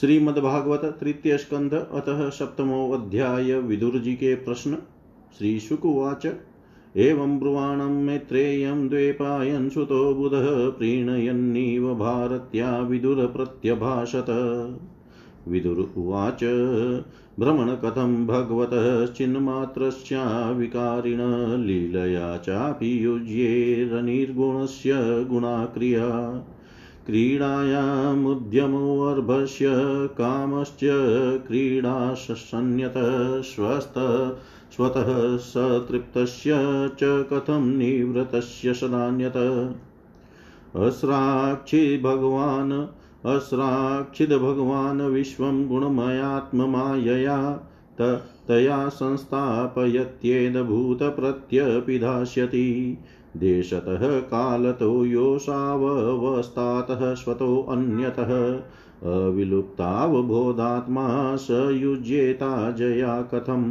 श्रीमद्भागवत तृतीय स्कंध अतः सप्तमो अध्याय विदुर जी के प्रश्न। श्रीशुकुवाच एवं ब्रुवाणं मैत्रेयं द्वैपायन सुतो बुधः प्रीणयन्नीव भारत्या विदुर प्रत्यभाषत। विदुर उवाच भ्रमण कथं भगवतः चिन्मात्रस्या विकारिण लीलया चापि युज्ये निर्गुणस्य गुणाक्रिया क्रीडायाम् उद्यमोऽर्भस्य कामश्च क्रीडासंन्यत स्वतः सतृप्तस्य च कथं निवृतस्य सदान्यत। अस्राक्षिद भगवान् विश्वं गुणमयात्ममायया तया संस्थापयत्येद भूतप्रत्यभिधास्यति देशतः कालतो योऽसावस्थातः स्वतो अन्यतः अविलुप्तावबोधात्मा स युज्येता जया कथम्।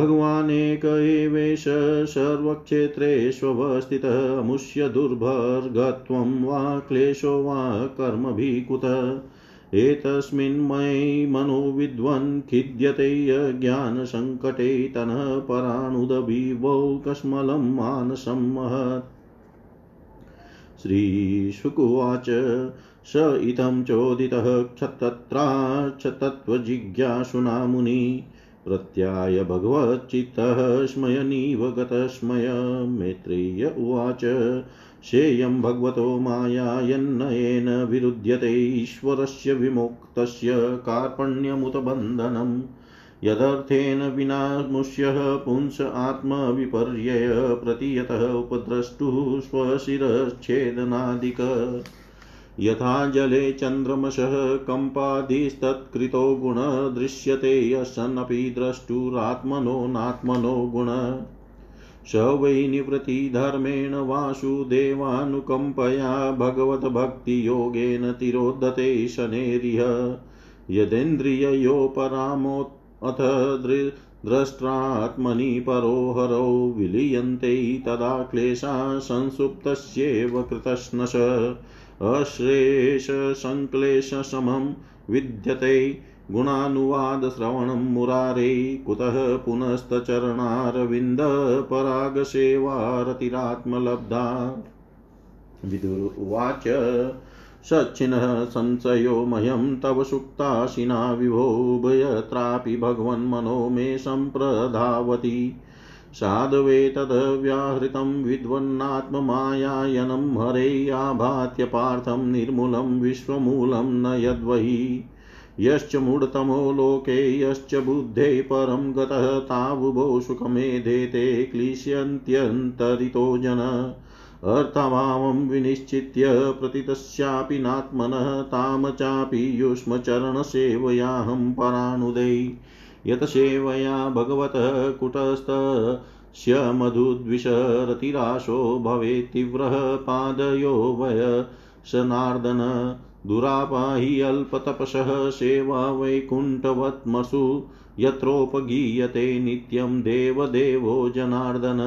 भगवान् एक एवेश सर्वक्षेत्रेष्वस्थितः मुष्य दुर्भर्गत्वं वा क्लेशो वा कर्मभिकुतः एतस्मिन् मयि मनो विद्वन् खिद्यते ज्ञानसङ्कटे तनः परानुदभिवौ कस्मलं मानसं महत्। श्रीशुकुवाच स इदं चोदितः तत्त्वजिज्ञासुना मुनिः प्रत्याय भगवच्चित्तः स्मयनीव गतः स्मय। मैत्रेय उवाच श्रेयं भगवतो मायायन्नयेन विरुध्यते ईश्वरस्य विमुक्तस्य कार्पण्यमुत बन्धनम् यदर्थेन विनामुष्यः पुंस आत्मविपर्यय प्रतीयतः उपद्रष्टुः स्वशिरश्छेदनादिक यथा जले चन्द्रमसः कंपादिस्तत्कृतो गुण दृश्यते यस्सन्नपि द्रष्टुरात्मनो नात्मनो गुण स वै निवृत्ति धर्मेण वासुदेवानुकंपया भगवद्भक्तियोगेन तिरोद्धते शनेरिह यदेन्द्रिययोपरामोऽथ द्रष्ट्रात्मनि परोहरौ विलीयन्ते तदा क्लेशा संसुप्तस्येव कृतस्नश अश्रेष संक्लेश समं विद्यते गुणानुवाद श्रवणं मुरारे कुतः पुनस्तचरणारविन्द पराग सेवा रतिरात्मलब्धा। विदुर उवाच सच्चिन्ह संशयो मह्यं तव सुप्ताशिना विभो भयत्रापि भगवन्मनो मे संप्रधावति साधवे तद व्याहृतं विद्वन्नात्ममायायनं हरे आभात्य पार्थं निर्मूलं विश्वमूलं न यद्वहि यश्च मूढतमो लोके यश्च बुद्धे परं गतः तावुभो सुखमेधेते क्लिश्यन्त्यन्तरितो जन अर्थवामं विनिश्चित्य प्रतितस्यापि नात्मनः ताम चापि युष्मचरणसेवयाहं परानुदेयि यत सेवया भगवतः कुटस्थस्य मधुद्विषरतिराशो भवेत् तीव्रः पादयो वय सनार्दन दुरापाहि अल्पतपसः सेवा वैकुण्ठवत्मसु यत्रोपगीयते नित्यं देवदेवो जनार्दन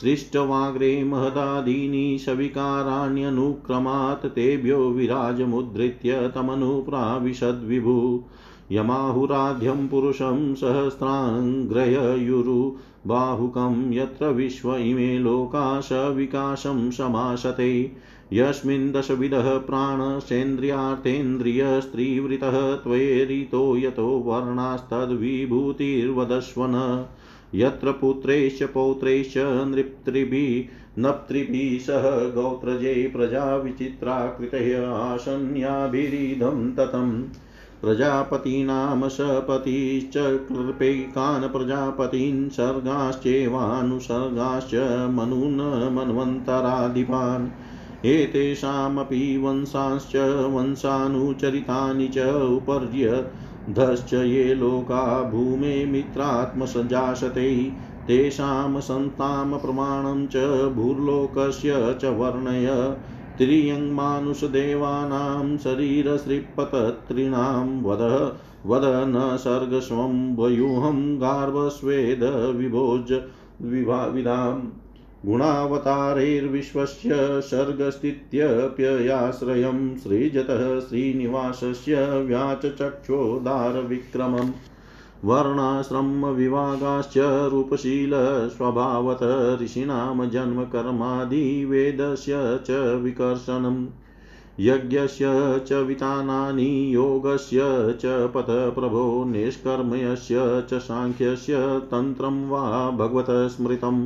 सृष्टवाग्रे महदादीनि सविकाराण्यनुक्रमात् तेभ्यो विराजमुद्धृत्य तमनुप्राविशद्विभु यमाहुराध्यं पुरुषं सहस्रांग्रययुरु बाहुकं यत्र विश्व इमे लोकाश विकाशं समाशते यस्मिन् दशविधः प्राणसेन्द्रियार्थेन्द्रिय स्त्रीवृतः त्वयेरितो यतो वर्णास्तद्विभूतिर्वदस्वन यत्र पुत्रैश्च पौत्रैश्च नप्त्रिभिः सह गोत्रजे प्रजा विचित्राकृतः आसन्याभिरीदं ततम् प्रजापतीनां सपतिश्च कृपैकान् प्रजापतीन् सर्गाश्चेवानुसर्गाश्च मनून् मन्वन्तराधिपान् एतेषामपि वंशांश्च वंशानुचरितानि च उपर्यधश्च ये लोका भूमे मित्रात्मसजाशते तेषां सन्तां प्रमाणं च भूर्लोकस्य च वर्णय त्रियं मानुषदेवानां शरीरश्रीपतत्रिणां वद न सर्गस्वं वयूहं गार्वस्वेद विभोज विधाम् गुणावतारैर्विश्वस्य सर्गस्थित्यप्ययाश्रयं सृजतः श्रीनिवासस्य व्याचक्षोदारविक्रमम् वर्णाश्रमविभागाश्च रूपशीलस्वभावतः ऋषीणां जन्मकर्मादिवेदस्य च विकर्षणम् यज्ञस्य च वितानानि योगस्य च पथ प्रभो निष्कर्मयस्य च सांख्यस्य तन्त्रं वा भगवतः स्मृतम्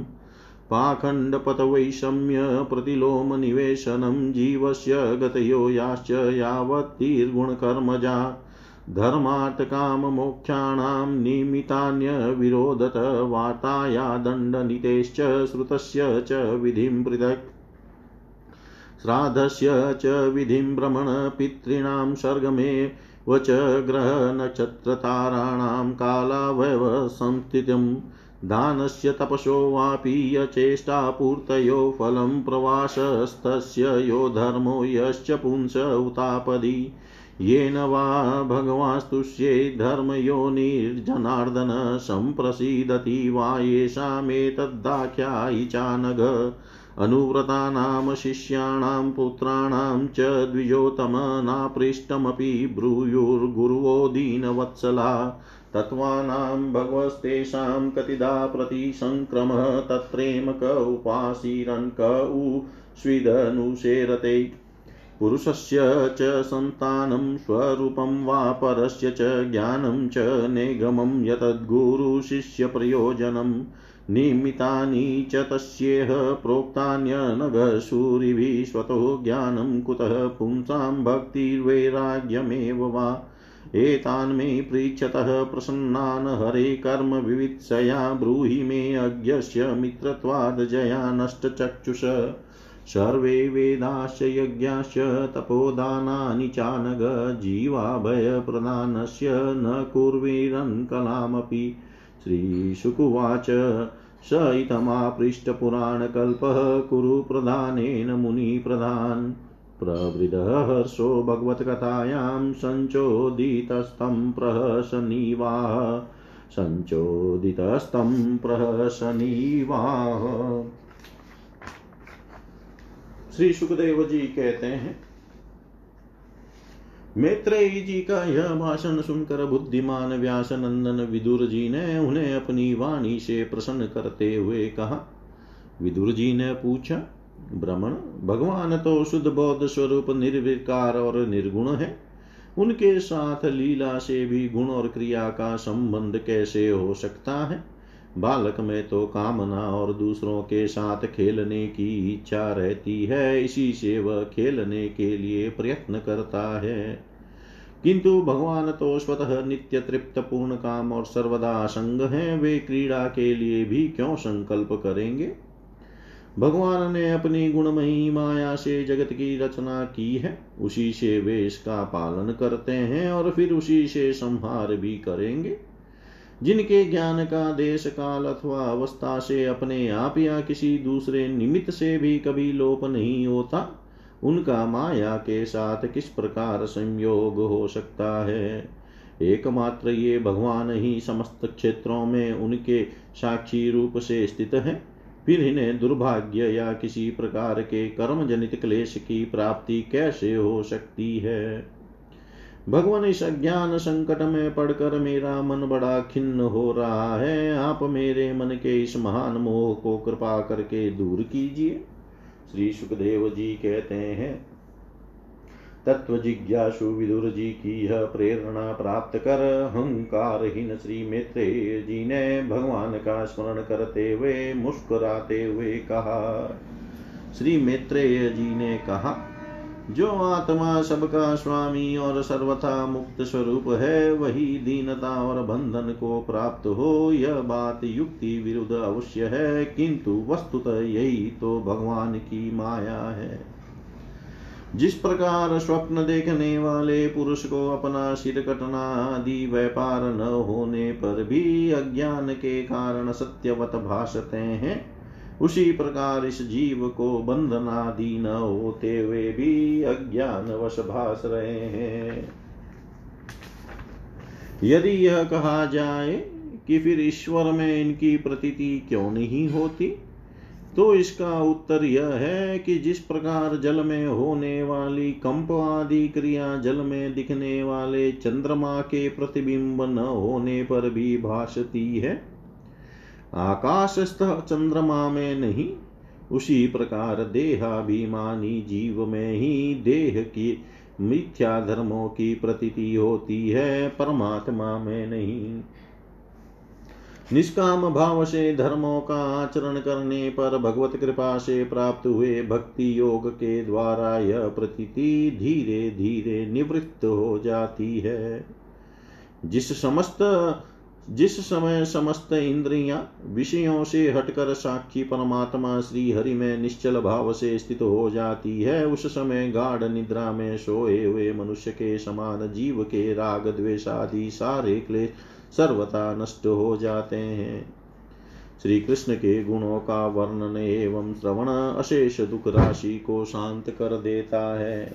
पाखण्डपथवैषम्य प्रतिलोमनिवेशनं जीवस्य गतयो याश्च यावत्तीर्गुणकर्मजा धर्मार्थकाममोक्षाणां निमित्तान्यविरोधत वार्ताया दण्डनीतेश्च श्रुतस्य च विधिं पृथक् श्राद्धस्य च विधिं ब्रह्मण पितॄणां सर्गमे वच ग्रहनक्षत्रताराणां कालावयव संस्थितिं दानस्य तपसो वापि यचेष्टापूर्तयो फलं प्रवासस्तस्य यो धर्मो यश्च पुंस उतापदि येन वा भगवांस्तुष्ये धर्मयोनिर्जनार्दन सम्प्रसीदति वा येषामेतद्दाख्यायि चानघ अनुव्रतानां शिष्याणां पुत्राणां च द्विजोतमनापृष्टमपि ब्रूयुर्गुरुवो दीनवत्सला तत्त्वानां भगवस्तेषां कतिदा प्रतिसङ्क्रमः तत्रेमक उपासीरन्क उष्विदनुशेरते पुरुषस्य च सन्तानं स्वरूपं वा परस्य च ज्ञानं च निगमं यतद्गुरुशिष्यप्रयोजनम् निमितानि च तस्येह प्रोक्तान्यनघसूरिभिः स्वतो ज्ञानं कुतः पुंसां भक्तिर्वैराग्यमेव वा एतान् मे पृच्छतः प्रसन्नान् हरे कर्म विवित्सया ब्रूहि मे अज्ञस्य मित्रत्वाद् जया नष्टचक्षुष सर्वे वेदाश्च यज्ञाश्च तपोदानानि चानघ जीवाभयप्रदानस्य न कुर्वीरन् कलामपि श्रीशुकुवाच स इतमापृष्टपुराणकल्पः कुरु प्रधानेन मुनिप्रधान् प्रवृदः हर्षो भगवत्कथायां संचोदितस्तं प्रहसनीवाः। श्री सुखदेव जी कहते हैं, मैत्रेय जी का यह भाषण सुनकर बुद्धिमान व्यासनंदन विदुर जी ने उन्हें अपनी वाणी से प्रसन्न करते हुए कहा। विदुर जी ने पूछा, ब्रह्मन भगवान तो शुद्ध बौद्ध स्वरूप निर्विकार और निर्गुण है, उनके साथ लीला से भी गुण और क्रिया का संबंध कैसे हो सकता है? बालक में तो कामना और दूसरों के साथ खेलने की इच्छा रहती है, इसी से वह खेलने के लिए प्रयत्न करता है, किंतु भगवान तो स्वतः नित्य तृप्त पूर्ण काम और सर्वदा असंग हैं, वे क्रीड़ा के लिए भी क्यों संकल्प करेंगे? भगवान ने अपनी गुणमयी माया से जगत की रचना की है, उसी से वे इसका पालन करते हैं और फिर उसी से संहार भी करेंगे। जिनके ज्ञान का देश काल अथवा अवस्था से अपने आप या किसी दूसरे निमित्त से भी कभी लोप नहीं होता, उनका माया के साथ किस प्रकार संयोग हो सकता है? एकमात्र ये भगवान ही समस्त क्षेत्रों में उनके साक्षी रूप से स्थित है, फिर इन्हें दुर्भाग्य या किसी प्रकार के कर्म जनित क्लेश की प्राप्ति कैसे हो सकती है? भगवान इस अज्ञान संकट में पड़कर मेरा मन बड़ा खिन्न हो रहा है, आप मेरे मन के इस महान मोह को कृपा करके दूर कीजिए। श्री सुखदेव जी कहते हैं, तत्व जिज्ञासु विदुर जी की यह प्रेरणा प्राप्त कर अहंकारहीन श्री मैत्रेय जी ने भगवान का स्मरण करते हुए मुस्कुराते हुए कहा। श्री मैत्रेय जी ने कहा, जो आत्मा सबका स्वामी और सर्वथा मुक्त स्वरूप है, वही दीनता और बंधन को प्राप्त हो, यह बात युक्ति विरुद्ध अवश्य है, किंतु वस्तुतः यही तो भगवान की माया है। जिस प्रकार स्वप्न देखने वाले पुरुष को अपना सिर कटना आदि व्यापार न होने पर भी अज्ञान के कारण सत्यवत भासते हैं, उसी प्रकार इस जीव को बंधन आदि न होते हुए भी अज्ञानवश भास रहे हैं। यदि यह कहा जाए कि फिर ईश्वर में इनकी प्रतीति क्यों नहीं होती, तो इसका उत्तर यह है कि जिस प्रकार जल में होने वाली कंप आदि क्रिया जल में दिखने वाले चंद्रमा के प्रतिबिंब न होने पर भी भासती है, आकाशस्थ चंद्रमा में नहीं, उसी प्रकार देहाभिमानी जीव में ही देह की मिथ्या धर्मों की प्रतीति होती है, परमात्मा में नहीं। निष्काम भाव से धर्मों का आचरण करने पर भगवत कृपा से प्राप्त हुए भक्ति योग के द्वारा यह प्रतीति धीरे धीरे निवृत्त हो जाती है। जिस समय समस्त इंद्रियां विषयों से हटकर साक्षी परमात्मा श्री हरि में निश्चल भाव से स्थित हो जाती है, उस समय गाढ़ निद्रा में सोए हुए मनुष्य के समान जीव के राग द्वेष आदि सारे क्लेश सर्वथा नष्ट हो जाते हैं। श्री कृष्ण के गुणों का वर्णन एवं श्रवण अशेष दुख राशि को शांत कर देता है।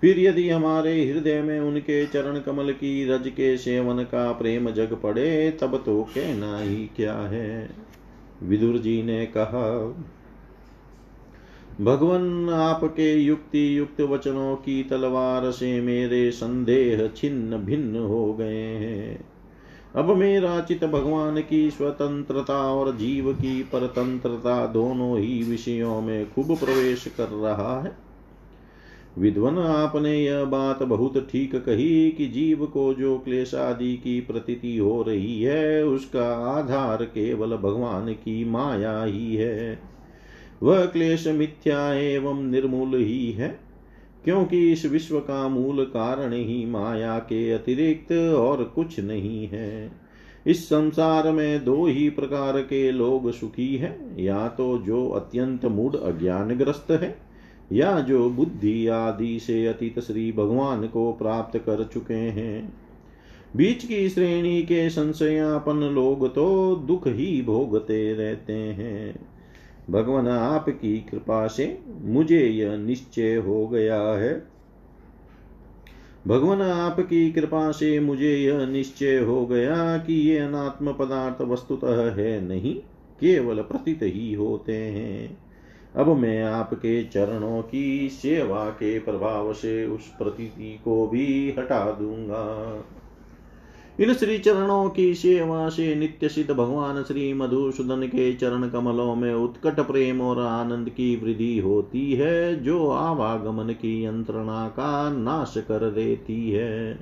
फिर यदि हमारे हृदय में उनके चरण कमल की रज के सेवन का प्रेम जग पड़े, तब तो कहना ही क्या है। विदुर जी ने कहा, भगवान आपके युक्ति युक्त वचनों की तलवार से मेरे संदेह छिन्न भिन्न हो गए हैं। अब मेरा चित भगवान की स्वतंत्रता और जीव की परतंत्रता दोनों ही विषयों में खूब प्रवेश कर रहा है। विद्वान, आपने यह बात बहुत ठीक कही कि जीव को जो क्लेश आदि की प्रतीति हो रही है, उसका आधार केवल भगवान की माया ही है। वह क्लेश मिथ्या एवं निर्मूल ही है, क्योंकि इस विश्व का मूल कारण ही माया के अतिरिक्त और कुछ नहीं है। इस संसार में दो ही प्रकार के लोग सुखी हैं, या तो जो अत्यंत मूढ़ अज्ञानग्रस्त है, या जो बुद्धि आदि से अतीत श्री भगवान को प्राप्त कर चुके हैं। बीच की श्रेणी के संशयापन लोग तो दुख ही भोगते रहते हैं। भगवान, आपकी कृपा से मुझे यह निश्चय हो गया है कि ये अनात्म पदार्थ वस्तुतः है नहीं, केवल प्रतीत ही होते हैं। अब मैं आपके चरणों की सेवा के प्रभाव से उस प्रतीति को भी हटा दूंगा। इन श्री चरणों की सेवा से नित्य सिद्ध भगवान श्री मधुसूदन के चरण कमलों में उत्कट प्रेम और आनंद की वृद्धि होती है, जो आवागमन की यंत्रणा का नाश कर देती है।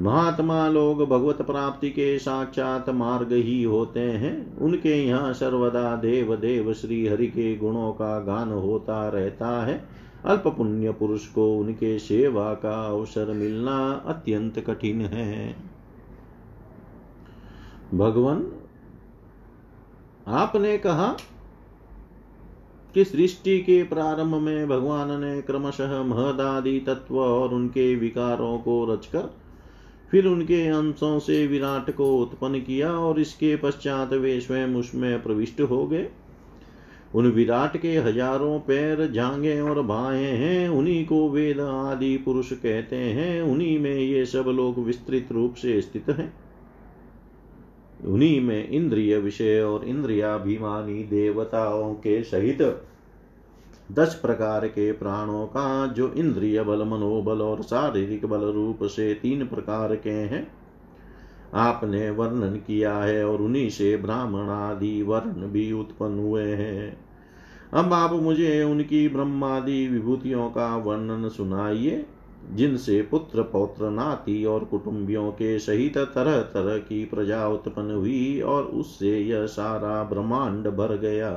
महात्मा लोग भगवत प्राप्ति के साक्षात मार्ग ही होते हैं। उनके यहाँ सर्वदा देव देव श्री हरि के गुणों का गान होता रहता है। अल्प पुण्य पुरुष को उनके सेवा का अवसर मिलना अत्यंत कठिन है। भगवान, आपने कहा कि सृष्टि के प्रारंभ में भगवान ने क्रमशः महदादि तत्व और उनके विकारों को रचकर फिर उनके अंशों से विराट को उत्पन्न किया, और इसके पश्चात वे स्वयं उसमें प्रविष्ट हो गए। उन विराट के हजारों पैर, जांघें और बाहें हैं, उन्हीं को वेद आदि पुरुष कहते हैं। उन्हीं में ये सब लोग विस्तृत रूप से स्थित हैं। उन्हीं में इंद्रिय विषय और इंद्रियाभिमानी देवताओं के सहित 10 प्रकार के प्राणों का, जो इंद्रिय बल, मनोबल और शारीरिक बल रूप से 3 प्रकार के हैं, आपने वर्णन किया है, और उन्हीं से ब्राह्मण आदि वर्ण भी उत्पन्न हुए हैं। अब आप मुझे उनकी ब्रह्मादि विभूतियों का वर्णन सुनाइए, जिनसे पुत्र, पौत्र, नाती और कुटुंबियों के सहित तरह तरह की प्रजा उत्पन्न हुई, और उससे यह सारा ब्रह्मांड भर गया।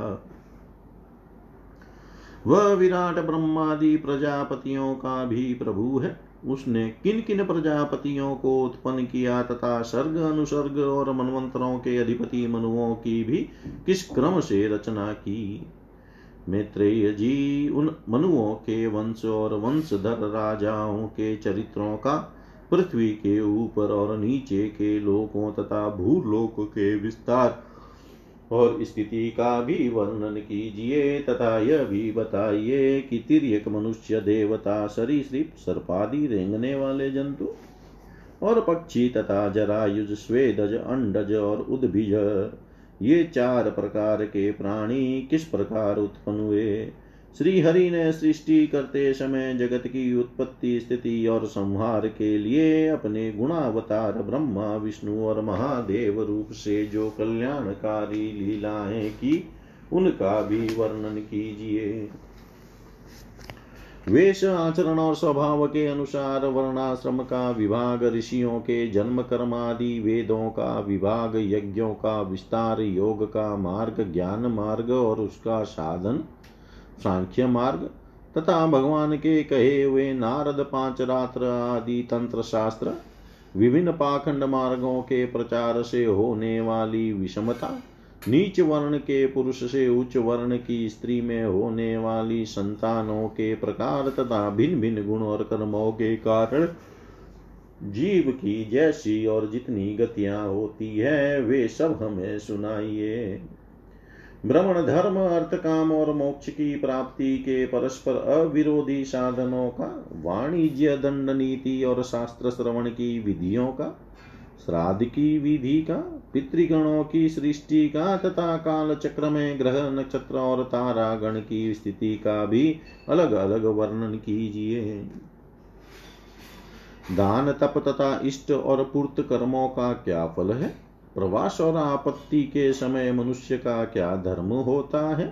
वह विराट ब्रह्मादि प्रजापतियों का भी प्रभु है। उसने किन किन प्रजापतियों को उत्पन्न किया तथा सर्ग, अनुसर्ग और मनवंतरों के अधिपति मनुओं की भी किस क्रम से रचना की। मैत्रेय जी, उन मनुओं के वंश और वंशधर राजाओं के चरित्रों का पृथ्वी के ऊपर और नीचे के लोकों तथा भूलोक के विस्तार और स्थिति का भी वर्णन कीजिए, तथा यह भी बताइए कि तिर्यक मनुष्य, देवता, सरीसृप, सर्पादि रेंगने वाले जंतु और पक्षी तथा जरायुज, स्वेदज, अंडज और उद्भिज ये चार प्रकार के प्राणी किस प्रकार उत्पन्न हुए? श्री हरि ने सृष्टि करते समय जगत की उत्पत्ति, स्थिति और संहार के लिए अपने गुणावतार ब्रह्मा, विष्णु और महादेव रूप से जो कल्याणकारी लीलाएं की, उनका भी वर्णन कीजिए। वेश, आचरण और स्वभाव के अनुसार वर्णाश्रम का विभाग, ऋषियों के जन्म, कर्मादि, वेदों का विभाग, यज्ञों का विस्तार, योग का मार्ग, ज्ञान मार्ग और उसका साधन सांख्य मार्ग, तथा भगवान के कहे हुए नारद पांचरात्र आदि तंत्र शास्त्र, विभिन्न पाखंड मार्गों के प्रचार से होने वाली विषमता, नीच वर्ण के पुरुष से उच्च वर्ण की स्त्री में होने वाली संतानों के प्रकार तथा भिन्न भिन्न गुण और कर्मों के कारण जीव की जैसी और जितनी गतियां होती है, वे सब हमें सुनाइए। भ्रमण, धर्म, अर्थ, काम और मोक्ष की प्राप्ति के परस्पर अविरोधी साधनों का, वाणिज्य, दंड नीति और शास्त्र श्रवण की विधियों का, श्राद्ध की विधि का, पितृगणों की सृष्टि का तथा काल चक्र में ग्रह, नक्षत्र और तारागण की स्थिति का भी अलग अलग वर्णन कीजिए। दान, तप तथा इष्ट और पूर्त कर्मों का क्या फल है? प्रवास और आपत्ति के समय मनुष्य का क्या धर्म होता है?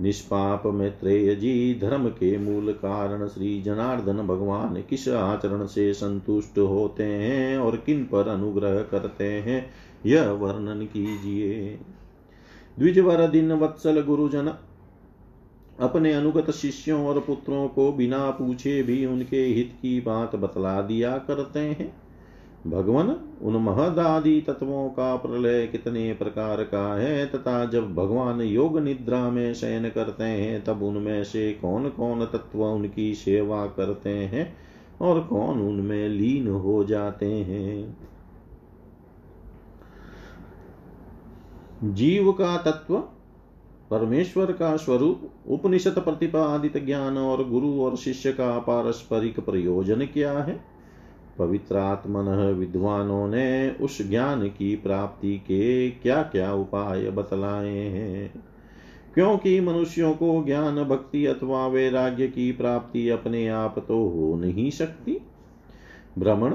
निष्पाप मैत्रेय जी, धर्म के मूल कारण श्री जनार्दन भगवान किस आचरण से संतुष्ट होते हैं और किन पर अनुग्रह करते हैं, यह वर्णन कीजिए। द्विजवर दिन वत्सल गुरुजन, अपने अनुगत शिष्यों और पुत्रों को बिना पूछे भी उनके हित की बात बतला दिया करते हैं। भगवान, उन महदादि तत्वों का प्रलय कितने प्रकार का है तथा जब भगवान योग निद्रा में शयन करते हैं तब उनमें से कौन कौन तत्व उनकी सेवा करते हैं और कौन उनमें लीन हो जाते हैं? जीव का तत्व, परमेश्वर का स्वरूप, उपनिषद प्रतिपादित ज्ञान और गुरु और शिष्य का पारस्परिक प्रयोजन क्या है? पवित्र आत्मन विद्वानों ने उस ज्ञान की प्राप्ति के क्या क्या उपाय बतलाए हैं? क्योंकि मनुष्यों को ज्ञान, भक्ति अथवा वैराग्य की प्राप्ति अपने आप तो हो नहीं सकती। भ्रमण,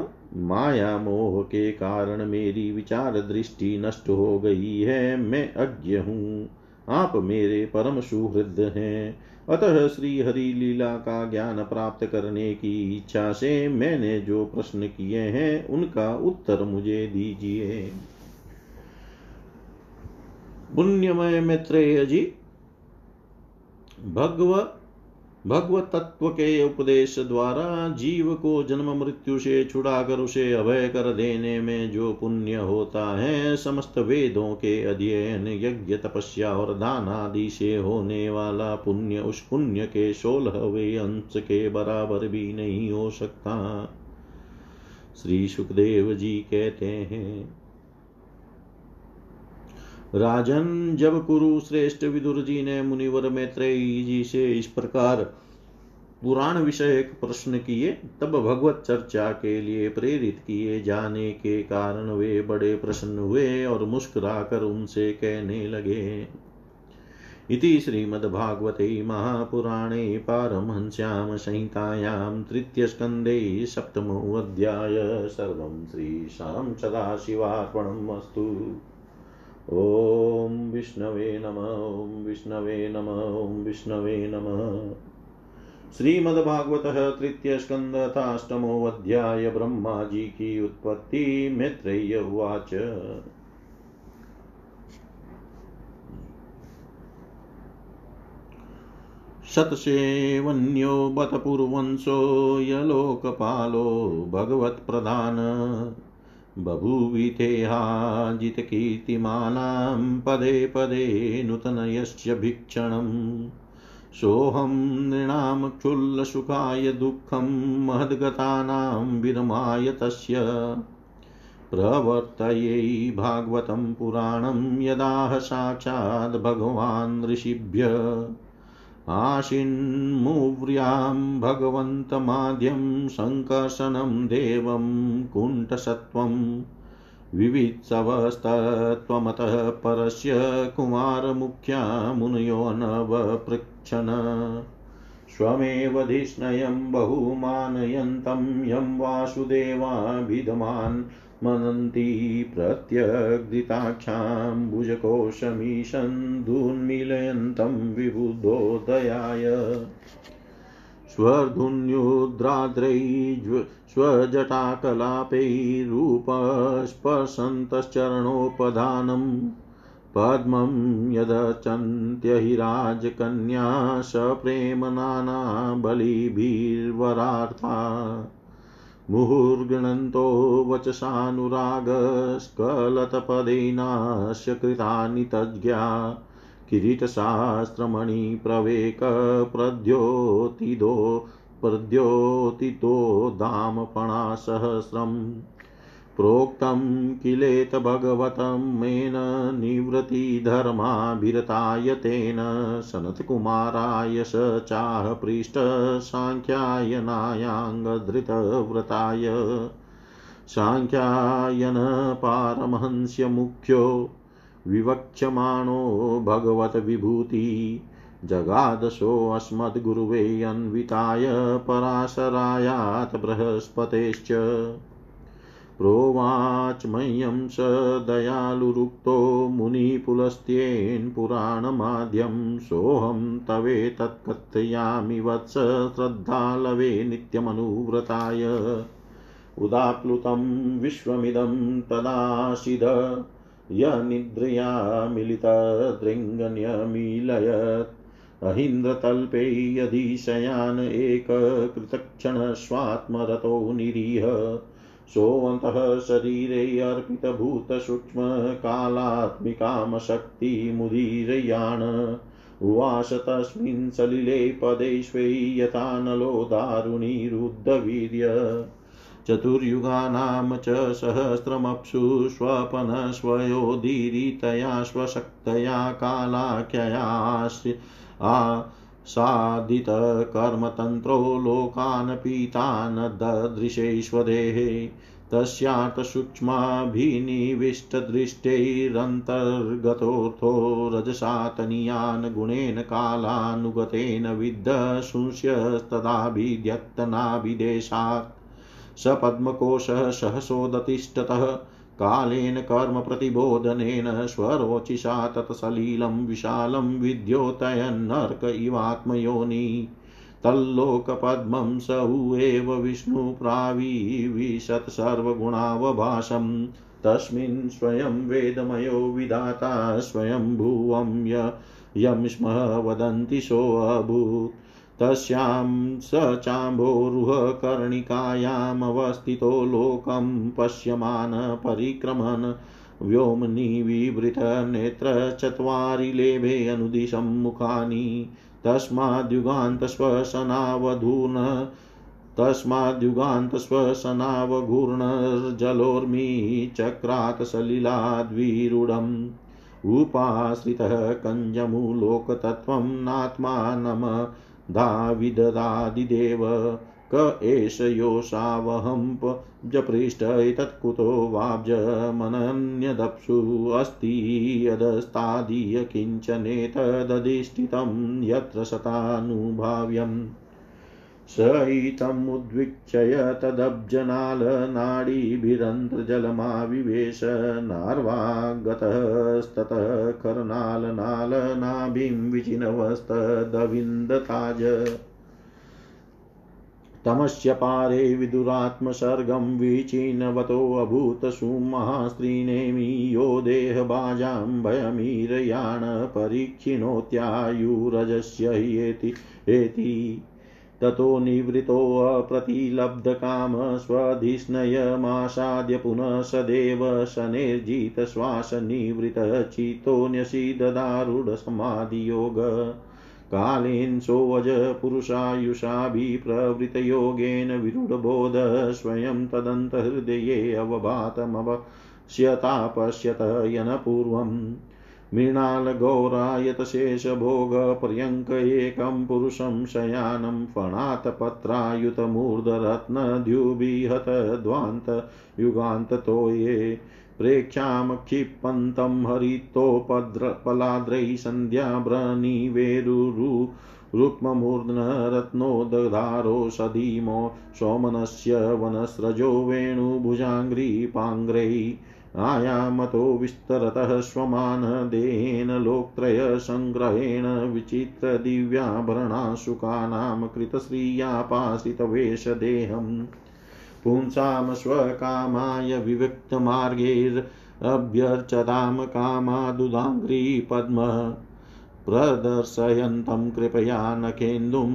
माया मोह के कारण मेरी विचार दृष्टि नष्ट हो गई है, मैं अज्ञ हूँ, आप मेरे परम सुहृद हैं, अतः श्री हरि लीला का ज्ञान प्राप्त करने की इच्छा से मैंने जो प्रश्न किए हैं उनका उत्तर मुझे दीजिए। पुण्यमय मैत्रेय जी, भगवत तत्व के उपदेश द्वारा जीव को जन्म मृत्यु से छुड़ाकर उसे अभय कर देने में जो पुण्य होता है, समस्त वेदों के अध्ययन, यज्ञ, तपस्या और दान आदि से होने वाला पुण्य उस पुण्य के 16वें अंश के बराबर भी नहीं हो सकता। श्री सुखदेव जी कहते हैं, राजन, जब कुरु श्रेष्ठ विदुर जी ने मुनिवर मैत्रेयी जी से इस प्रकार पुराण विषयक प्रश्न किए, तब भगवत चर्चा के लिए प्रेरित किए जाने के कारण वे बड़े प्रसन्न हुए और मुस्कुराकर उनसे कहने लगे, इति श्रीमद्भागवते महापुराणे पारमहंस्याम संहितायां तृतीयस्कन्धे सप्तमोऽध्यायः। सर्वं श्रीशां सदाशिवार्पणमस्तु। ओम विष्णवे नमः, ओम विष्णवे नमः, ओम विष्णवे नमः। श्रीमद्भागवत तृतीय स्कंध अष्टमो अध्याय, ब्रह्मा जी की उत्पत्ति। मैत्रेय उवाच, शतसेवन्यो बत पूर्वंशो यलोकपालो भगवत प्रधान बभूवितेहा जितकीर्तिमानां पदे पदे नूतनयस्य भिक्षणं सोऽहं नृणां क्षुल्लसुखाय दुःखं महद्गतानां विरमाय तस्य प्रवर्तये भागवतं पुराणं यदाह साक्षाद् भगवान् ऋषिभ्य आशिन्मुव्रियां भगवन्तमाद्यं संकर्षणं देवं कुण्ठसत्वं विवित्सवस्तत्वमतः परस्य कुमारमुख्या मुनयो नवपृक्षन् स्वमेव धिष्णयं बहुमानयन्तं यं वासुदेवाभिधमान् मनन्ति प्रत्यग्दिताक्षां भुजकोशमीशं दुन्मीलयन्तं विबुद्धोदयाय स्वर्धुन्युद्राद्रैः स्वजटाकलापैरूपस्पर्शन्तश्चरणोपधानं पद्मं यदचन्त्यहिराजकन्या सप्रेमनाना बलिभिर्वरार्था मुहुर्गणन्तो वचसानुरागस्खलतपदेनास्य कृतानि तज्ज्ञा किरीटशास्त्रमणि प्रवेक प्रद्योतितो दामपणा सहस्रम् प्रोक्तं किलेत भगवतं मेन निवृत्ति धर्माभिरताय तेन सनत कुमाराय स चाह पृष्ठ सांख्यायनायाङ्गधृतव्रताय सांख्यायन पारमहंस्य मुख्यो विवक्षमाणो भगवत विभूति जगादशोऽस्मद्गुरुवे अन्विताय पराशरायात बृहस्पतेश्च प्रोवाच मह्यं स दयालुरुक्तो मुनिपुलस्त्येन पुराणमाद्यं सोऽहं तवेतत् कथयामि वत्स श्रद्धालवे नित्यमनुव्रताय उदाप्लुतं विश्वमिदं तदासीद यनिद्रया मिलितदृङ्गन्यमीलयत् अहिन्द्रतल्पे यदि शयान एककृतक्षणस्वात्मरतो निरीह सोऽन्तः शरीरे अर्पितभूतसूक्ष्मकालात्मिकामशक्तिमुदीरयाण उवास तस्मिन् सलिले पदे स्वे यथा नलो दारुणीरुद्धवीर्य चतुर्युगानां च सहस्रमप्सु स्वपनः स्वयोदीरितया स्वशक्तया कालाख्यया साधितकर्मतन्त्रो लोकान् पीतान् ददृशे स्वदेहे तस्यार्थसूक्ष्माभिनिविष्टदृष्टैरन्तर्गतोऽर्थो रजसातनीयान् गुणेन कालानुगतेन विद्धशुष्यस्तदाभिद्यक्तनाभिदेशात् स पद्मकोशः सहसोदतिष्ठतः कालेन कर्म प्रतिबोधनेन स्वरोचिषा तत्सलीलं विशालं विद्योतयन्नर्क इवात्मयोनि तल्लोकपद्मं स एव विष्णुप्रावीविशत् सर्वगुणावभासं तस्मिन् स्वयं वेदमयो विधाता स्वयं भुवं यं स्मः वदन्ति सोऽभूत् तस्यां स चाम्भोरुह कर्णिकायामवस्थितो लोकं पश्यमान परिक्रमन् व्योमनि विवृत नेत्र चत्वारि लेभे अनुदिशं मुखानि तस्माद्युगान्तश्वसनावघूर्णर्जलोर्मि चक्रात् सलिलाद्विरूढम् उपाश्रितः कञ्जमूलोकतत्त्वं नात्मानम् दाविददादिदेव क एष योषावहं जपृष्ठ एतत्कुतो वाब्जमनन्यदप्सु अस्ति यदस्तादीय किञ्चनेतदधिष्ठितं यत्र सतानुभाव्यं सहितम् उद्विक्चय तदब्जनाल नाडीभिरन्तर्जलमाविवेश नार्वागतस्ततः करनालनाल नाभिं विचिनवस्तदविन्दताज तमस्य पारे विदुरात्मसर्गं विचिनवतोऽभूत् सुमहास्त्रीनेमि यो देहबाजां भयमीरयाण परीक्षिणोत्यायुरजस्य एति ततो निवृतो अप्रतिलब्धकाम स्वधिष्णयमासाद्य पुनः सदेव शनेर्जितश्वासनिवृतः चितो न्यसीददारूढसमाधियोग कालेन सोऽज पुरुषायुषाभिप्रवृतयोगेन विरूढबोधः स्वयं तदन्तहृदये अवभातमवश्यता पश्यत येन पूर्वम् मृणाल घोरायत शेष भोग पर्यंक एकं पुरुषं शयानं फणात पत्रायुत मूर्धरत्न द्युबिहत द्वांत युगांत तोये प्रेक्षाम क्षिपन्तं हरितोपलाद्रै संध्या ब्रह्णीवेरुरु रुक्ममूर्धन रत्नोदधारो सधीमो सोमनस्य वनस्रजो वेणुभुजांग्री पांग्रै आयामतो विस्तरतः स्वमान देहेन लोकत्रय संग्रहेण विचित्र दिव्याभरणाशुकानां कृतश्रियापासितवेश देहम् पुंसाम स्वकामाय विविक्तमार्गैरभ्यर्चतां कामादुदांग्री पद्म प्रदर्शयन्तं कृपया नखेन्दुं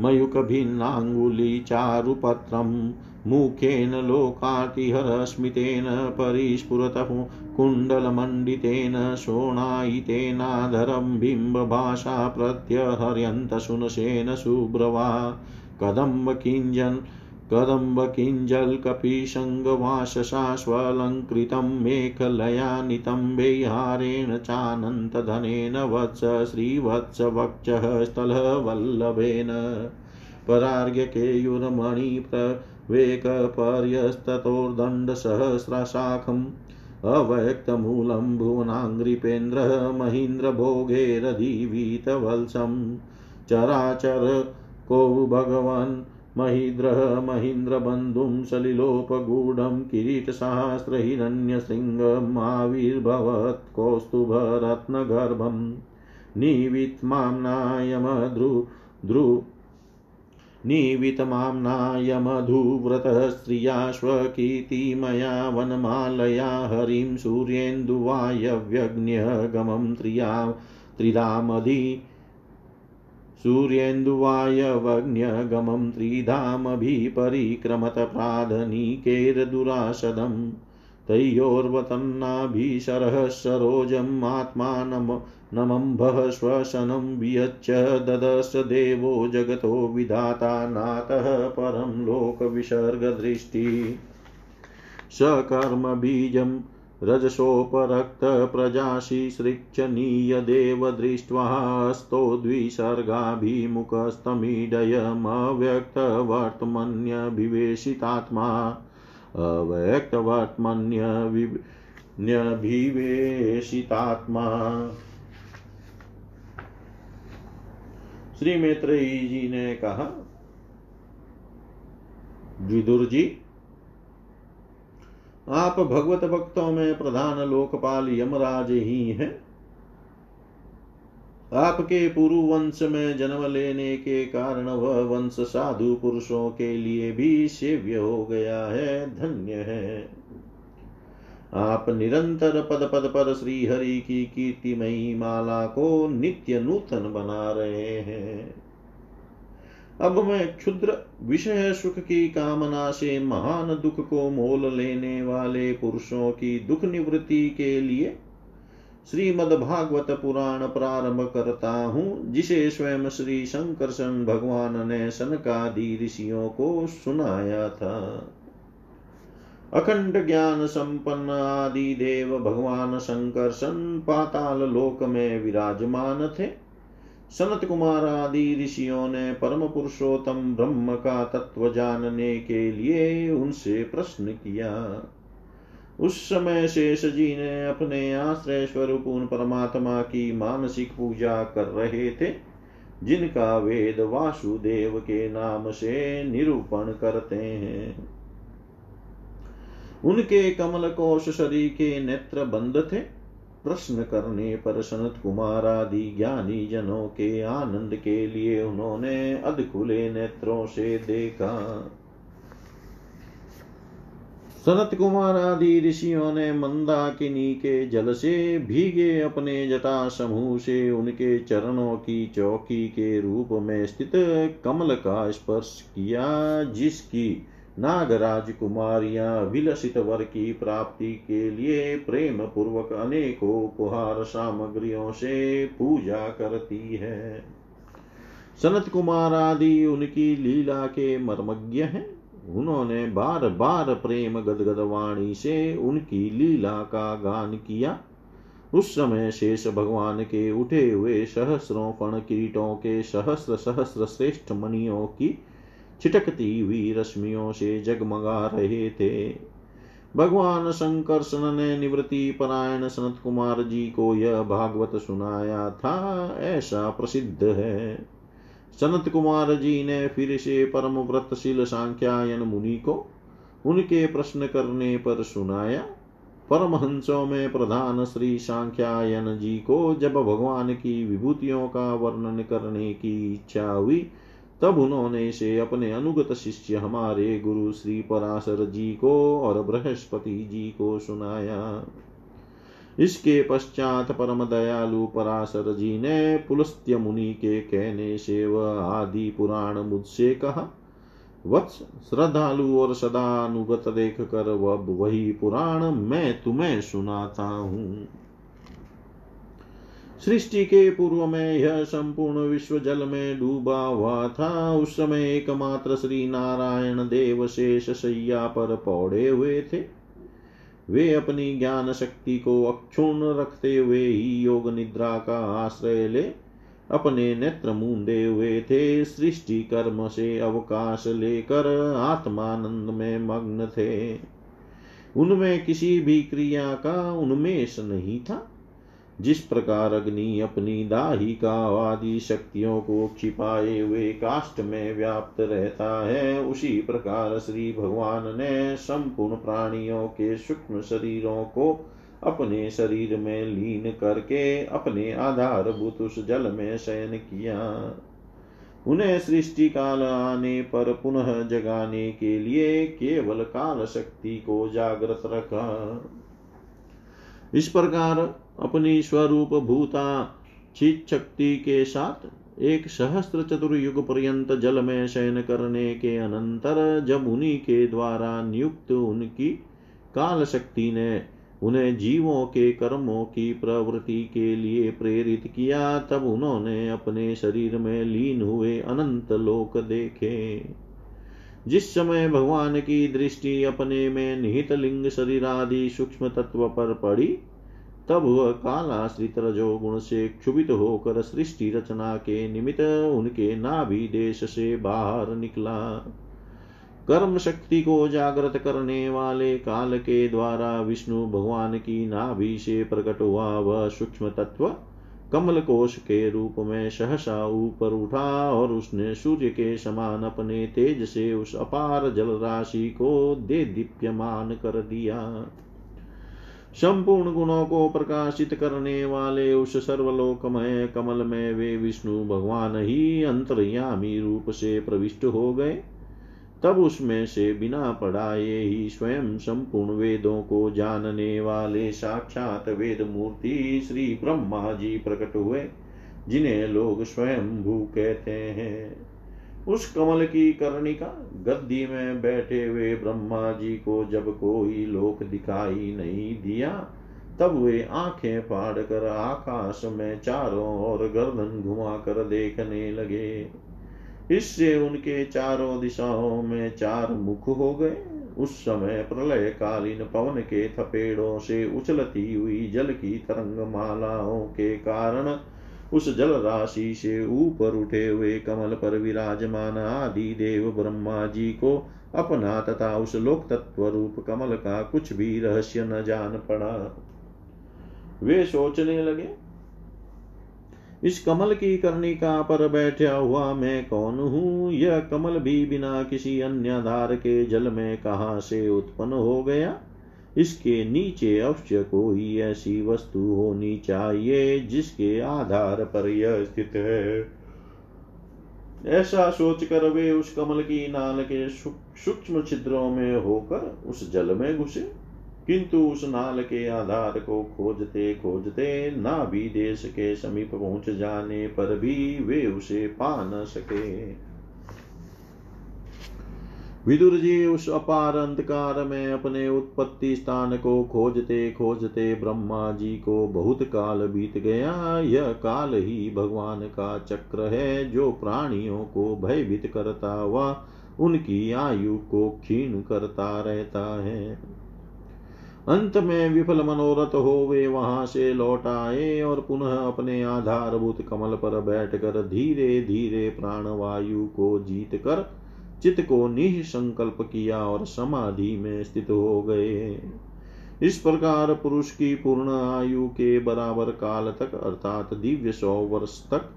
मयूखभिन्नाङ्गुलीचारुपत्रं मुखेन लोकातिहरस्मितेन परिस्फुरतः कुण्डलमण्डितेन शोणायितेनाधरं बिम्बभाषा प्रत्यहर्यन्त सुनसेन सुब्रवा कदम्बकिञ्जल कपिशङ्गवाशशाश्वलङ्कृतं मेखलया नितम्बे हारेण चानन्तधनेन वत्स श्रीवत्सवक्षः स्थलवल्लभेन परार्घ्यकेयूरमणिप्रवेकपर्यस्ततोर्दण्डसहस्रशाखम् अव्यक्तमूलं भुवनाङ्ग्रिपेन्द्रः महीन्द्रभोगेरधिवीतवल्सं चराचर को भगवान् महीद्रह महीन्द्रबन्धुं सलिलोपगूढं किरीटसहस्रहिरण्यशृङ्गं आविर्भवत् कौस्तुभरत्नगर्भं नीवितमाम्नायमधुव्रतः श्रिया स्वकीर्तिमया वनमालया हरिं सूर्येन्दुवायव्यग्न्यगमं त्रिधामधि सूर्येन्दुवायवग्न्यगमं त्रिधामभिपरिक्रमत प्राधनीकैर्दुराशदं तयोर्वतन्नाभिशरः सरोजम् आत्मानमम्भः श्वसनं वियच्च ददश देवो जगतो विधाता नातः परं लोकविसर्गदृष्टिः सकर्मबीजं रजसोपरक्त प्रजाशिश्रिक्षनीय देव दृष्ट्वा स्तोद्विसर्गाभिमुखस्तमीडयमव्यक्तवर्त्मन्यभिवेशितात्मा अव्यक्तवर्त्मन्यभिवेशितात्मा। श्री मैत्रेय जी ने कहा, विदुर जी, आप भगवत भक्तों में प्रधान लोकपाल यमराज ही हैं। आपके पुरु वंश में जन्म लेने के कारण वह वंश साधु पुरुषों के लिए भी सेव्य हो गया है, धन्य है। आप निरंतर पद पद पर श्री हरि की कीर्तिमयी माला को नित्य नूतन बना रहे हैं। अब मैं क्षुद्र विषय सुख की कामना से महान दुख को मोल लेने वाले पुरुषों की दुख निवृत्ति के लिए श्रीमद्भागवत पुराण प्रारंभ करता हूँ, जिसे स्वयं श्री संकर्षण भगवान ने सनकादि ऋषियों को सुनाया था। अखंड ज्ञान संपन्न आदि देव भगवान संकर्षण पाताल लोक में विराजमान थे। सनत कुमार आदि ऋषियों ने परम पुरुषोत्तम ब्रह्म का तत्व जानने के लिए उनसे प्रश्न किया। उस समय शेष जी ने अपने आश्रय स्वरूप उन परमात्मा की मानसिक पूजा कर रहे थे, जिनका वेद वासुदेव के नाम से निरूपण करते हैं। उनके कमल कोश शरीर के नेत्र बंद थे। प्रश्न करने पर सनत कुमार आदि ज्ञानी जनों के आनंद के लिए उन्होंने अधखुले नेत्रों से देखा। सनत कुमार आदि ऋषियों ने मंदाकिनी के जल से भीगे अपने जटा समूह से उनके चरणों की चौकी के रूप में स्थित कमल का स्पर्श किया, जिसकी नागराज कुमारियां विलसित वर की प्राप्ति के लिए प्रेम पूर्वक अनेकों उपहार सामग्रियों से पूजा करती है। सनत कुमार आदि उनकी लीला के मर्मज्ञ हैं। उन्होंने बार बार प्रेम गदगद वाणी से उनकी लीला का गान किया उस समय शेष भगवान के उठे हुए सहस्रों फण किरीटों के सहस्र सहस्र श्रेष्ठ मणियों की छिटकती हुई रश्मियों से जगमगा रहे थे। भगवान संकर्षण ने निवृत्ति परायण सनत कुमार जी को यह भागवत सुनाया था, ऐसा प्रसिद्ध है। सनत कुमार जी ने फिर से परम व्रतशील सांख्यायन मुनि को उनके प्रश्न करने पर सुनाया। परमहंसों में प्रधान श्री सांख्यायन जी को जब भगवान की विभूतियों का वर्णन करने की इच्छा हुई, तब उन्होंने इसे अपने अनुगत शिष्य हमारे गुरु श्री पराशर जी को और बृहस्पति जी को सुनाया। इसके पश्चात परम दयालु पराशर जी ने पुलस्त्य मुनि के कहने से वह आदि पुराण मुझसे कहा। वत्स, श्रद्धालु और सदा अनुगत देख कर वह वही पुराण मैं तुम्हें सुनाता हूँ। सृष्टि के पूर्व में यह संपूर्ण विश्व जल में डूबा हुआ था। उस समय एकमात्र श्री नारायण देव शेष शैया पर पौड़े हुए थे। वे अपनी ज्ञान शक्ति को अक्षुण्ण रखते हुए ही योग निद्रा का आश्रय ले अपने नेत्र मूंदे हुए थे। सृष्टि कर्म से अवकाश लेकर आत्मानंद में मग्न थे। उनमें किसी भी क्रिया का उन्मेष नहीं था। जिस प्रकार अग्नि अपनी दाहिका आदि शक्तियों को छिपाए हुए काष्ठ में व्याप्त रहता है, उसी प्रकार श्री भगवान ने संपूर्ण प्राणियों के सूक्ष्म शरीरों को अपने शरीर में लीन करके अपने आधारभूत उस जल में शयन किया। उन्हें सृष्टि काल आने पर पुनः जगाने के लिए केवल काल शक्ति को जागृत रखा। इस प्रकार अपनी स्वरूप भूता चीज शक्ति के साथ 1 सहस्त्र चतुर्युग पर्यंत जल में शयन करने के अनंतर जब उन्हीं के द्वारा नियुक्त उनकी काल शक्ति ने उन्हें जीवों के कर्मों की प्रवृत्ति के लिए प्रेरित किया, तब उन्होंने अपने शरीर में लीन हुए अनंत लोक देखे। जिस समय भगवान की दृष्टि अपने में निहित लिंग शरीर आदि सूक्ष्म तत्व पर पड़ी, तब वह कालाश्रित रजो गुण से क्षुभित होकर सृष्टि रचना के निमित्त उनके नाभि देश से बाहर निकला। कर्म शक्ति को जागृत करने वाले काल के द्वारा विष्णु भगवान की नाभि से प्रकट हुआ वह सूक्ष्म तत्व कमल कोश के रूप में सहसा ऊपर उठा और उसने सूर्य के समान अपने तेज से उस अपार जल राशि को दे दीप्यमान कर दिया। संपूर्ण गुणों को प्रकाशित करने वाले उस सर्वलोकमय कमल में वे विष्णु भगवान ही अंतर्यामी रूप से प्रविष्ट हो गए। तब उसमें से बिना पढ़ाए ही स्वयं संपूर्ण वेदों को जानने वाले साक्षात वेद मूर्ति श्री ब्रह्मा जी प्रकट हुए, जिन्हें लोग स्वयंभू कहते हैं। उस कमल की कर्णिका गद्दी में बैठे हुए ब्रह्मा जी को जब कोई लोक दिखाई नहीं दिया, तब वे आंखें फाड़ कर आकाश में चारों ओर गर्दन घुमा कर देखने लगे। इससे उनके चारों दिशाओं में 4 मुख हो गए। उस समय प्रलयकालीन पवन के थपेड़ों से उछलती हुई जल की तरंग मालाओं के कारण उस जल राशि से ऊपर उठे हुए कमल पर विराजमान आदि देव ब्रह्मा जी को अपना तथा उस लोक तत्व रूप कमल का कुछ भी रहस्य न जान पड़ा। वे सोचने लगे, इस कमल की कर्णिका पर बैठा हुआ मैं कौन हूँ? यह कमल भी बिना किसी अन्य आधार के जल में कहाँ से उत्पन्न हो गया? इसके नीचे अवश्य कोई ऐसी वस्तु होनी चाहिए जिसके आधार पर यह स्थित है। ऐसा सोचकर वे उस कमल की नाल के सूक्ष्म छिद्रों में होकर उस जल में घुसे, किंतु उस नाल के आधार को खोजते खोजते नाभि देश के समीप पहुंच जाने पर भी वे उसे पा न सके। विदुर जी उस अपार अंधकार में अपने उत्पत्ति स्थान को खोजते खोजते ब्रह्मा जी को बहुत काल बीत गया। यह काल ही भगवान का चक्र है जो प्राणियों को भयभीत करता हुआ उनकी आयु को क्षीण करता रहता है। अंत में विफल मनोरथ हो वे वहां से लौट आए और पुनः अपने आधारभूत कमल पर बैठकर धीरे धीरे प्राणवायु को जीत कर चित्त को निःसंकल्प किया और समाधि में स्थित हो गए। इस प्रकार पुरुष की पूर्ण आयु के बराबर काल तक अर्थात दिव्य 100 वर्ष तक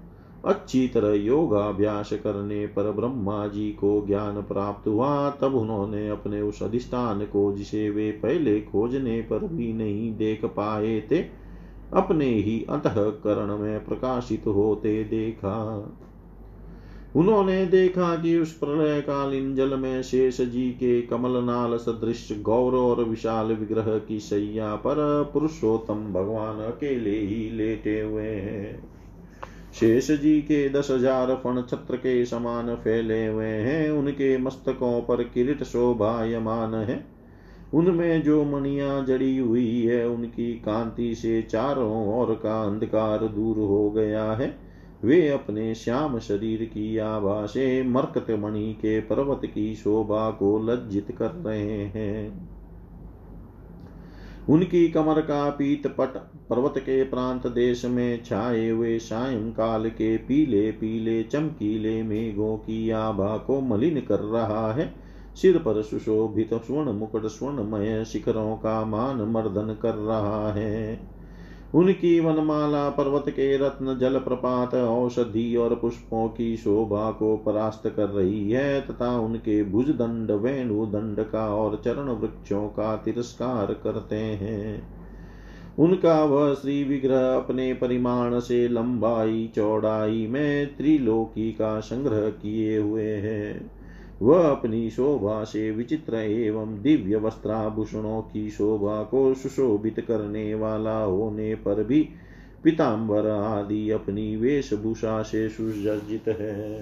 अच्छी तरह योगाभ्यास करने पर ब्रह्मा जी को ज्ञान प्राप्त हुआ। तब उन्होंने अपने उस अधिष्ठान को जिसे वे पहले खोजने पर भी नहीं देख पाए थे, अपने ही अंतःकरण में प्रकाशित होते देखा। उन्होंने देखा कि उस प्रलयकालीन जल में शेष जी के कमलनाल सदृश गौर और विशाल विग्रह की शैया पर पुरुषोत्तम भगवान अकेले ही लेटे हुए हैं। शेष जी के 10,000 फण छत्र के समान फैले हुए हैं। उनके मस्तकों पर किरीट शोभायमान है। उनमें जो मणियां जड़ी हुई है उनकी कांति से चारों ओर का अंधकार दूर हो गया है। वे अपने श्याम शरीर की आभा से मरकत मणि के पर्वत की शोभा को लज्जित कर रहे हैं। उनकी कमर का पीत पट पर्वत के प्रांत देश में छाए हुए सायंकाल के पीले पीले चमकीले मेघों की आभा को मलिन कर रहा है। सिर पर सुशोभित स्वर्ण मुकुट स्वर्णमय शिखरों का मान मर्दन कर रहा है। उनकी वनमाला पर्वत के रत्न जल प्रपात औषधि और पुष्पों की शोभा को परास्त कर रही है तथा उनके भुजदंड वेणुदंड का और चरण वृक्षों का तिरस्कार करते हैं। उनका वह श्री विग्रह अपने परिमाण से लंबाई चौड़ाई में त्रिलोकी का संग्रह किए हुए है। वह अपनी शोभा से विचित्र एवं दिव्य वस्त्राभूषणों की शोभा को सुशोभित करने वाला होने पर भी पीताम्बर आदि अपनी वेशभूषा से सुसज्जित है।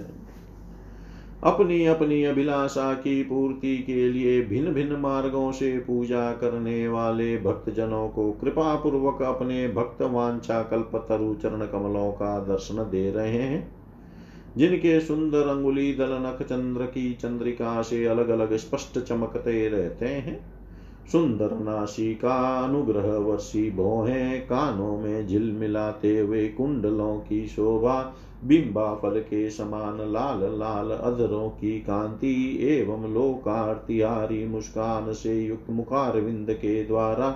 अपनी अपनी अभिलाषा की पूर्ति के लिए भिन्न भिन्न मार्गों से पूजा करने वाले भक्तजनों को कृपा पूर्वक अपने भक्त वांछा कल्प तरु चरण कमलों का दर्शन दे रहे हैं, जिनके सुंदर अंगुली दल नख चंद्र की चंद्रिका से अलग अलग स्पष्ट चमकते रहते हैं। सुंदर नासिका अनुग्रह वर्षी भौहें, कानों में झिलमिलाते हुए कुंडलों की शोभा, बिंबा फल के समान लाल लाल अधरों की कांति एवं लोकार्तिहारी मुस्कान से युक्त मुखारविंद के द्वारा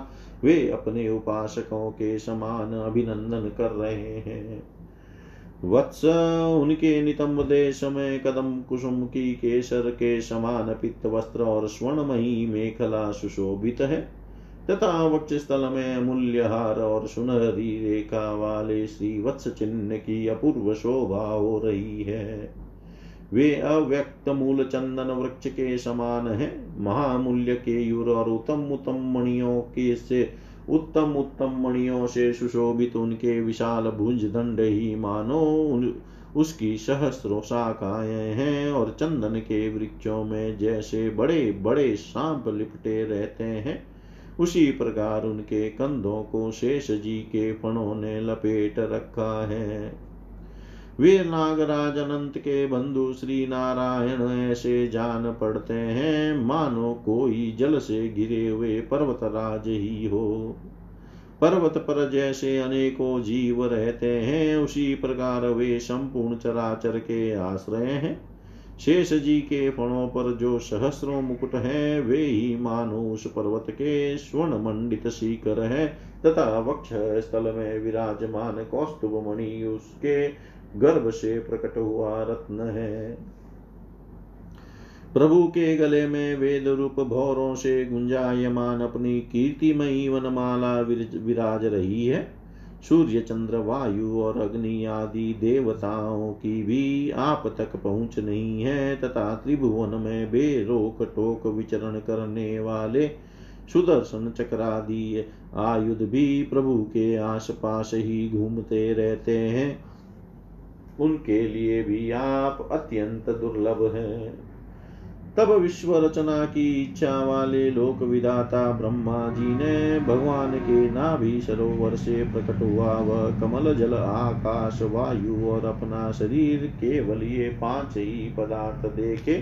वे अपने उपासकों के समान अभिनंदन कर रहे हैं। वत्स, उनके नितंब देश में कदम कुसुम की केसर के समान पित्त वस्त्र और स्वर्णमयी मेखला सुशोभित है तथा वक्ष स्थल में अमूल्यहार और सुनहरी रेखा वाले श्री वत्स चिन्ह की अपूर्व शोभा हो रही है। वे अव्यक्त मूल चंदन वृक्ष के समान है। महामूल्य केयूर और उत्तम उत्तम मणियों के से उत्तम उत्तम मणियों से सुशोभित उनके विशाल भुजदंड ही मानो उसकी सहस्रों शाखाएं हैं और चंदन के वृक्षों में जैसे बड़े बड़े सांप लिपटे रहते हैं, उसी प्रकार उनके कंधों को शेष जी के फणों ने लपेट रखा है। वे नागराज अनंत के बंधु श्री नारायण ऐसे जान पड़ते हैं मानो कोई जल से गिरे हुए पर्वतराज ही हो। पर्वत पर जैसे अनेकों जीव रहते हैं, उसी प्रकार वे संपूर्ण चराचर के आश्रय हैं। शेष जी के फणों पर जो सहस्रों मुकुट हैं वे ही मानो उस पर्वत के स्वर्ण मंडित शिखर हैं तथा वक्ष स्थल में विराजमान कौस्तुभ मणि उसके गर्भ से प्रकट हुआ रत्न है। प्रभु के गले में वेद रूप भौरों से गुंजायमान अपनी कीर्तिमयी वनमाला विराज रही है। सूर्य चंद्र वायु और अग्नि आदि देवताओं की भी आप तक पहुँच नहीं है तथा त्रिभुवन में बेरोक टोक विचरण करने वाले सुदर्शन चक्रादि आयुध भी प्रभु के आसपास ही घूमते रहते हैं। उनके लिए भी आप अत्यंत दुर्लभ हैं। तब विश्व रचना की इच्छा वाले लोक विधाता ब्रह्मा जी ने भगवान के नाभि सरोवर से प्रकट हुआ वह कमल जल आकाश वायु और अपना शरीर केवल ये 5 ही पदार्थ देखे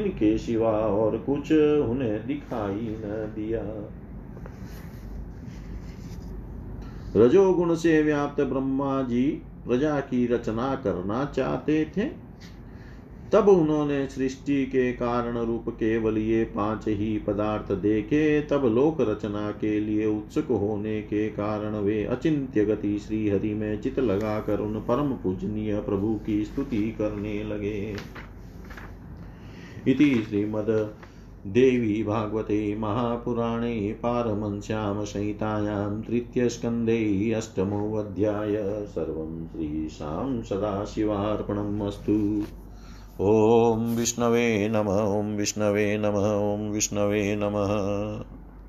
इनके सिवा और कुछ उन्हें दिखाई न दिया। रजोगुण से व्याप्त ब्रह्मा जी प्रजा की रचना करना चाहते थे। तब उन्होंने सृष्टि के कारण रूप केवल ये 5 ही पदार्थ देखे। तब लोक रचना के लिए उत्सुक होने के कारण वे अचिंत्य गति श्री हरि में चित लगाकर उन परम पूजनीय प्रभु की स्तुति करने लगे। इति श्रीमद् देवी भागवते महापुराणे पारमंस्यां संहितायां तृतीयस्कन्धे अष्टमोऽध्याय। सर्वं श्रीशां सदाशिवार्पणमस्तु। ओम विष्णवे नमः। ओम विष्णवे नमः। ओम विष्णवे नमः।